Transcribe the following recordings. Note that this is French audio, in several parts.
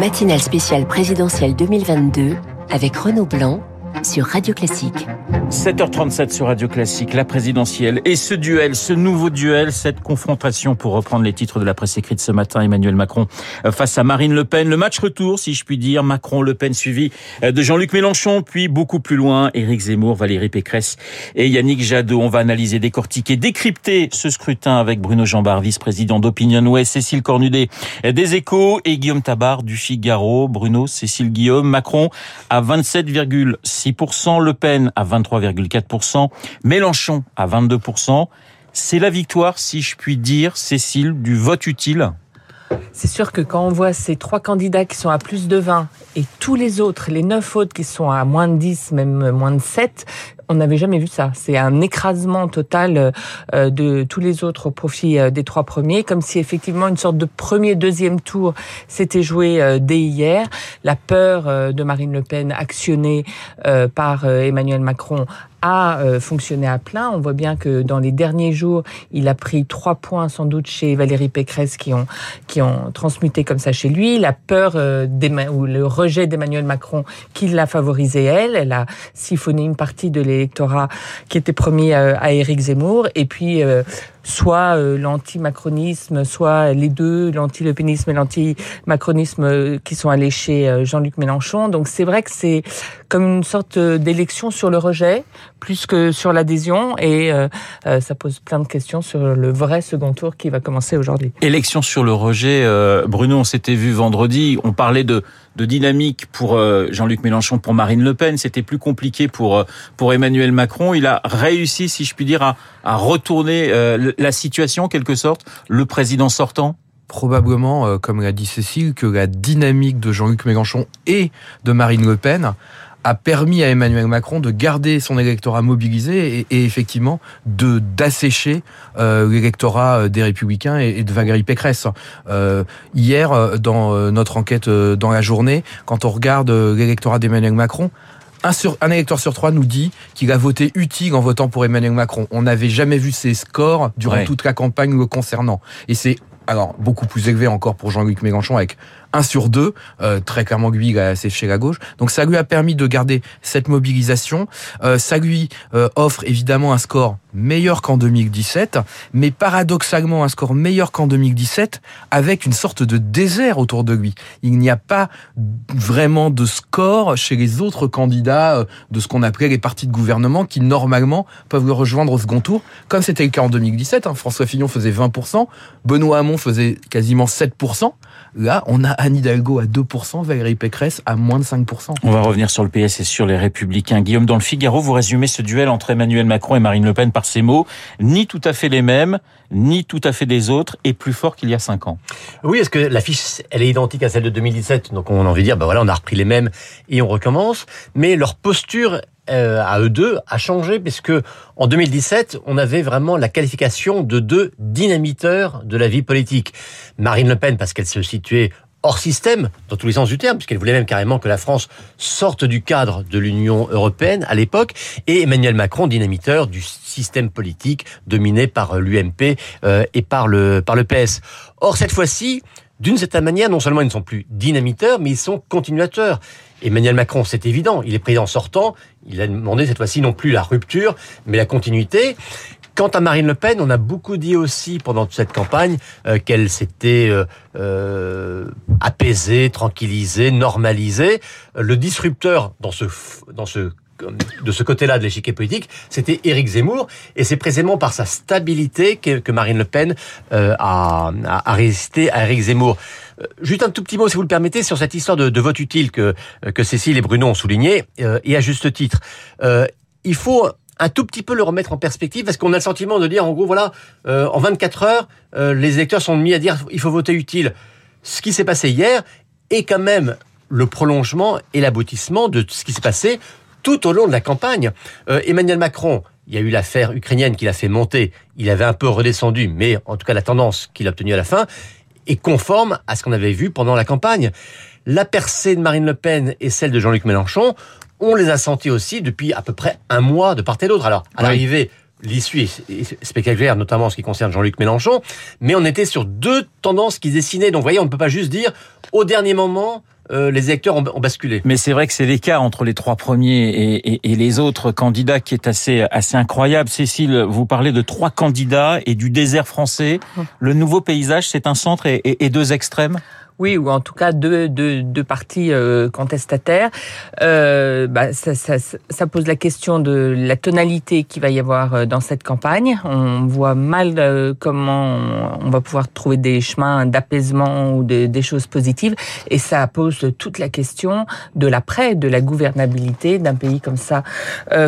Matinale spéciale présidentielle 2022 avec Renaud Blanc sur Radio Classique. 7h37 sur Radio Classique, la présidentielle et ce duel, ce nouveau duel, cette confrontation, pour reprendre les titres de la presse écrite ce matin, Emmanuel Macron face à Marine Le Pen, le match retour si je puis dire, Macron-Le Pen suivi de Jean-Luc Mélenchon, puis beaucoup plus loin Éric Zemmour, Valérie Pécresse et Yannick Jadot. On va analyser, décortiquer, décrypter ce scrutin avec Bruno Jeanbar, vice-président d'Opinion Ouest, Cécile Cornudet des Échos et Guillaume Tabard du Figaro. Bruno, Cécile, Guillaume, Macron à 27,6%, Le Pen à 23,4%, Mélenchon à 22%. C'est la victoire, si je puis dire, Cécile, du vote utile. C'est sûr que quand on voit ces trois candidats qui sont à plus de 20 et tous les autres, les 9 autres qui sont à moins de 10, même moins de 7, on n'avait jamais vu ça. C'est un écrasement total de tous les autres au profit des trois premiers, comme si effectivement une sorte de premier, deuxième tour s'était joué dès hier. La peur de Marine Le Pen actionnée par Emmanuel Macron a fonctionné à plein. On voit bien que dans les derniers jours, il a pris 3 points sans doute chez Valérie Pécresse qui ont transmuté comme ça chez lui. La peur ou le rejet d'Emmanuel Macron qui l'a favorisé elle. Elle a siphonné une partie de l'électorat qui était promis à Éric Zemmour. Et puis soit l'anti-macronisme, soit les deux, l'anti-le pénisme et l'anti-macronisme qui sont allés chez Jean-Luc Mélenchon. Donc c'est vrai que c'est comme une sorte d'élection sur le rejet plus que sur l'adhésion et ça pose plein de questions sur le vrai second tour qui va commencer aujourd'hui. Élection sur le rejet, Bruno, on s'était vu vendredi, on parlait de dynamique pour Jean-Luc Mélenchon, pour Marine Le Pen, c'était plus compliqué pour Emmanuel Macron. Il a réussi, si je puis dire, à retourner la situation, en quelque sorte, le président sortant. Probablement, comme l'a dit Cécile, que la dynamique de Jean-Luc Mélenchon et de Marine Le Pen a permis à Emmanuel Macron de garder son électorat mobilisé et effectivement d'assécher l'électorat des Républicains et de Valérie Pécresse. Hier, dans notre enquête dans la journée, quand on regarde l'électorat d'Emmanuel Macron, un électeur sur 3 nous dit qu'il a voté utile en votant pour Emmanuel Macron. On n'avait jamais vu ces scores durant toute la campagne le concernant. Et c'est alors beaucoup plus élevé encore pour Jean-Luc Mélenchon avec 1 sur 2, très clairement lui il a asséché la gauche, donc ça lui a permis de garder cette mobilisation, ça lui offre évidemment un score meilleur qu'en 2017, mais paradoxalement un score meilleur qu'en 2017 avec une sorte de désert autour de lui. Il n'y a pas vraiment de score chez les autres candidats de ce qu'on appelait les partis de gouvernement qui normalement peuvent le rejoindre au second tour, comme c'était le cas en 2017, hein. François Fillon faisait 20%, Benoît Hamon faisait quasiment 7%, là on a Anne Hidalgo à 2%, Valérie Pécresse à moins de 5%. On va revenir sur le PS et sur les Républicains. Guillaume, dans le Figaro, vous résumez ce duel entre Emmanuel Macron et Marine Le Pen par ces mots, ni tout à fait les mêmes, ni tout à fait des autres, et plus fort qu'il y a 5 ans. Oui, est-ce que l'affiche, elle est identique à celle de 2017, donc on a envie de dire, ben voilà, on a repris les mêmes et on recommence, mais leur posture à eux deux a changé, puisque en 2017, on avait vraiment la qualification de 2 dynamiteurs de la vie politique. Marine Le Pen, parce qu'elle se situait hors système, dans tous les sens du terme, puisqu'elle voulait même carrément que la France sorte du cadre de l'Union européenne à l'époque, et Emmanuel Macron, dynamiteur du système politique dominé par l'UMP et par le PS. Or, cette fois-ci, d'une certaine manière, non seulement ils ne sont plus dynamiteurs, mais ils sont continuateurs. Emmanuel Macron, c'est évident, il est président sortant, il a demandé cette fois-ci non plus la rupture, mais la continuité. Quant à Marine Le Pen, on a beaucoup dit aussi pendant toute cette campagne qu'elle s'était apaisée, tranquillisée, normalisée. Le disrupteur de ce côté-là de l'échiquier politique, c'était Éric Zemmour, et c'est précisément par sa stabilité que Marine Le Pen a résisté à Éric Zemmour. Juste un tout petit mot, si vous le permettez, sur cette histoire de vote utile que Cécile et Bruno ont souligné, et à juste titre. Il faut un tout petit peu le remettre en perspective, parce qu'on a le sentiment de dire, en gros, voilà, en 24 heures, les électeurs sont mis à dire il faut voter utile. Ce qui s'est passé hier est quand même le prolongement et l'aboutissement de ce qui s'est passé tout au long de la campagne. Emmanuel Macron, il y a eu l'affaire ukrainienne qui l'a fait monter, il avait un peu redescendu, mais en tout cas la tendance qu'il a obtenue à la fin est conforme à ce qu'on avait vu pendant la campagne. La percée de Marine Le Pen et celle de Jean-Luc Mélenchon, on les a sentis aussi depuis à peu près 1 mois de part et d'autre. Alors, à l'arrivée, l'issue est spectaculaire, notamment en ce qui concerne Jean-Luc Mélenchon, mais on était sur deux tendances qui se dessinaient. Donc vous voyez, on ne peut pas juste dire, au dernier moment, les électeurs ont basculé. Mais c'est vrai que c'est l'écart entre les trois premiers et les autres candidats qui est assez incroyable. Cécile, vous parlez de trois candidats et du désert français. Le nouveau paysage, c'est un centre et deux extrêmes ? Oui, ou en tout cas deux partis contestataires. Ça pose la question de la tonalité qu'il va y avoir dans cette campagne. On voit mal comment on va pouvoir trouver des chemins d'apaisement ou des choses positives. Et ça pose toute la question de l'après, de la gouvernabilité d'un pays comme ça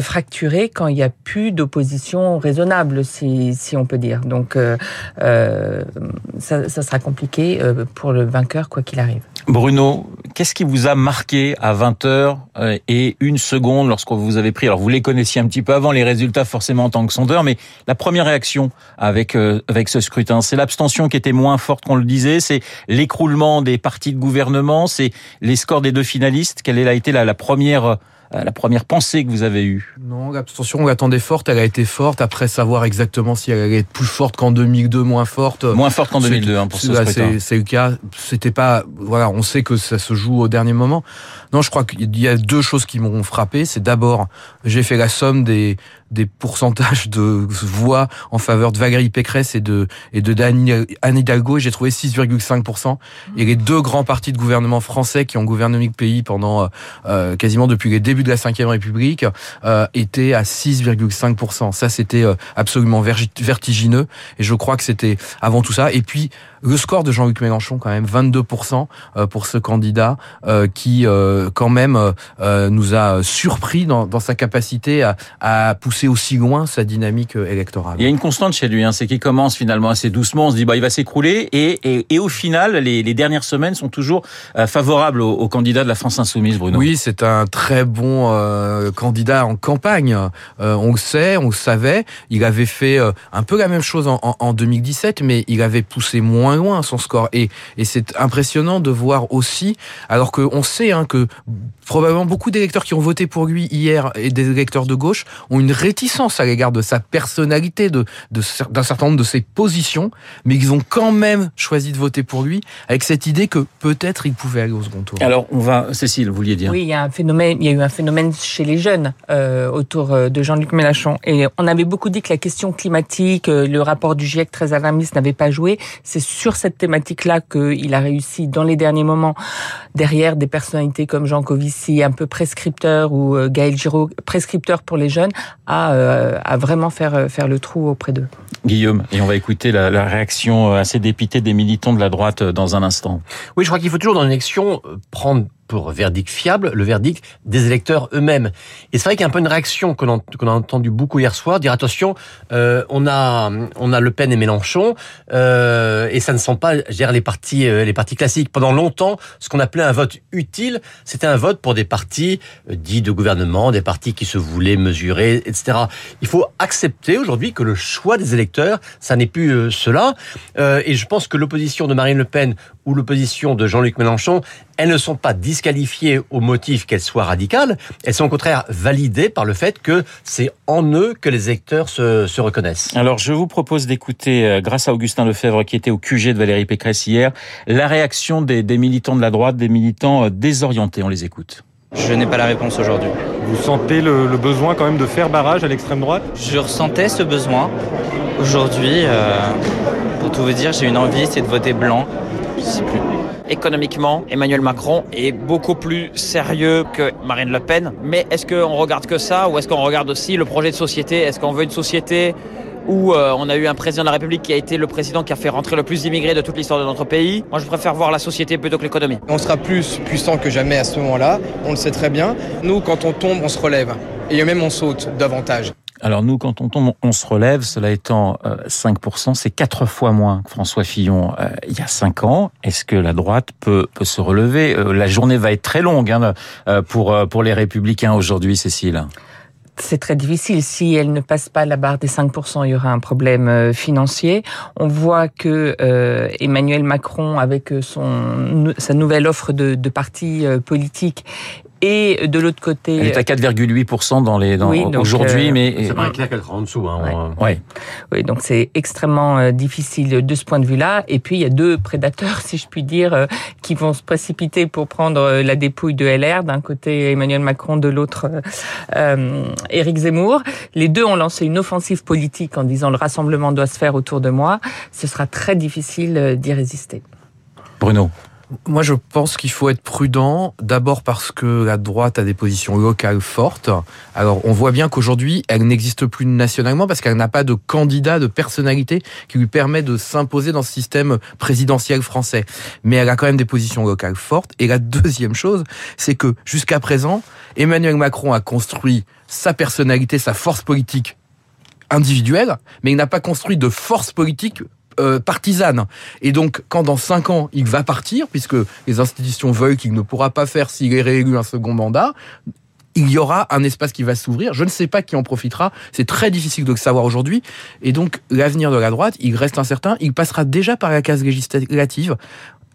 fracturé quand il n'y a plus d'opposition raisonnable, si on peut dire. Donc ça sera compliqué pour le vainqueur, quoi qu'il arrive. Bruno, qu'est-ce qui vous a marqué à 20h01 lorsque vous avez pris, alors vous les connaissiez un petit peu avant, les résultats forcément en tant que sondeur, mais la première réaction avec ce scrutin, c'est l'abstention qui était moins forte qu'on le disait, c'est l'écroulement des partis de gouvernement, c'est les scores des deux finalistes. Quelle a été la première pensée que vous avez eue? Non, l'abstention, on l'attendait forte, elle a été forte. Après, savoir exactement si elle allait être plus forte qu'en 2002, moins forte. Moins forte qu'en 2002, pour ce scrutin. C'est le cas. C'était pas, voilà, on sait que ça se joue au dernier moment. Non, je crois qu'il y a deux choses qui m'ont frappé. C'est d'abord, j'ai fait la somme des pourcentages de voix en faveur de Valérie Pécresse et de Anne Hidalgo, et j'ai trouvé 6,5%. Et les deux grands partis de gouvernement français qui ont gouverné le pays pendant quasiment depuis les débuts de la 5e République étaient à 6,5%. Ça, c'était absolument vertigineux, et je crois que c'était avant tout ça. Et puis, le score de Jean-Luc Mélenchon, quand même, 22% pour ce candidat qui, quand même, nous a surpris dans sa capacité à pousser aussi loin sa dynamique électorale. Il y a une constante chez lui, c'est qu'il commence finalement assez doucement, on se dit il va s'écrouler, et au final, les dernières semaines sont toujours favorables aux candidats de la France Insoumise, Bruno. Oui, c'est un très bon candidat en campagne, on le sait, on le savait, il avait fait un peu la même chose en 2017, mais il avait poussé moins loin son score, et c'est impressionnant de voir aussi, alors qu'on sait que probablement beaucoup d'électeurs qui ont voté pour lui hier, et des électeurs de gauche, ont une réticence à l'égard de sa personnalité, d'un certain nombre de ses positions, mais ils ont quand même choisi de voter pour lui, avec cette idée que peut-être il pouvait aller au second tour. Alors Cécile, vous vouliez dire. Oui, il y a eu un phénomène chez les jeunes autour de Jean-Luc Mélenchon, et on avait beaucoup dit que la question climatique, le rapport du GIEC très alarmiste n'avait pas joué. C'est sur cette thématique-là qu'il a réussi dans les derniers moments, derrière des personnalités comme Jean Covici, un peu prescripteur, ou Gaël Giraud, prescripteur pour les jeunes, à vraiment faire le trou auprès d'eux. Guillaume, et on va écouter la réaction assez dépitée des militants de la droite dans un instant. Oui, je crois qu'il faut toujours dans une élection prendre pour verdict fiable le verdict des électeurs eux-mêmes. Et c'est vrai qu'il y a un peu une réaction qu'on a entendu beaucoup hier soir, dire attention, on a Le Pen et Mélenchon, et ça ne sont pas, je dirais, les partis classiques. Pendant longtemps, ce qu'on appelait un vote utile, c'était un vote pour des partis dits de gouvernement, des partis qui se voulaient mesurer, etc. Il faut accepter aujourd'hui que le choix des électeurs, ça n'est plus cela. Et je pense que l'opposition de Marine Le Pen ou l'opposition de Jean-Luc Mélenchon, elles ne sont pas disqualifiées au motif qu'elles soient radicales, elles sont au contraire validées par le fait que c'est en eux que les électeurs se reconnaissent. Alors je vous propose d'écouter, grâce à Augustin Lefebvre qui était au QG de Valérie Pécresse hier, la réaction des militants de la droite, des militants désorientés. On les écoute. Je n'ai pas la réponse aujourd'hui. Vous sentez le besoin quand même de faire barrage à l'extrême droite ? Je ressentais ce besoin. Aujourd'hui, pour tout vous dire, j'ai une envie, c'est de voter blanc. Je sais plus. Économiquement, Emmanuel Macron est beaucoup plus sérieux que Marine Le Pen. Mais est-ce qu'on regarde que ça, ou est-ce qu'on regarde aussi le projet de société ? Est-ce qu'on veut une société où on a eu un président de la République qui a été le président qui a fait rentrer le plus d'immigrés de toute l'histoire de notre pays. Moi, je préfère voir la société plutôt que l'économie. On sera plus puissant que jamais à ce moment-là, on le sait très bien. Nous, quand on tombe, on se relève. Et même on saute davantage. Alors nous, quand on tombe, on se relève. Cela étant 5%, c'est 4 fois moins que François Fillon il y a 5 ans. Est-ce que la droite peut se relever ? La journée va être très longue pour les Républicains aujourd'hui, Cécile. C'est très difficile. Si elle ne passe pas la barre des 5%, il y aura un problème financier. On voit que Emmanuel Macron, avec sa nouvelle offre de parti politique, Et de l'autre côté... Elle est à 4,8% aujourd'hui, mais... Ça paraît clair qu'elle sera en dessous. Oui, donc c'est extrêmement difficile de ce point de vue-là. Et puis, il y a deux prédateurs, si je puis dire, qui vont se précipiter pour prendre la dépouille de LR. D'un côté, Emmanuel Macron, de l'autre, Éric Zemmour. Les deux ont lancé une offensive politique en disant « le rassemblement doit se faire autour de moi ». Ce sera très difficile d'y résister. Bruno ? Moi, je pense qu'il faut être prudent, d'abord parce que la droite a des positions locales fortes. Alors, on voit bien qu'aujourd'hui, elle n'existe plus nationalement parce qu'elle n'a pas de candidat, de personnalité qui lui permet de s'imposer dans ce système présidentiel français. Mais elle a quand même des positions locales fortes. Et la deuxième chose, c'est que jusqu'à présent, Emmanuel Macron a construit sa personnalité, sa force politique individuelle, mais il n'a pas construit de force politique partisane. Et donc, quand dans 5 ans, il va partir, puisque les institutions veulent qu'il ne pourra pas faire s'il est réélu un second mandat, il y aura un espace qui va s'ouvrir. Je ne sais pas qui en profitera. C'est très difficile de le savoir aujourd'hui. Et donc, l'avenir de la droite, il reste incertain. Il passera déjà par la case législative.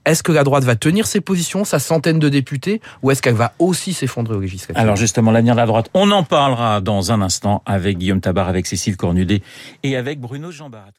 Est-ce que la droite va tenir ses positions, sa centaine de députés, ou est-ce qu'elle va aussi s'effondrer au législatif ? Alors justement, l'avenir de la droite, on en parlera dans un instant avec Guillaume Tabard, avec Cécile Cornudet et avec Bruno Jeanbar.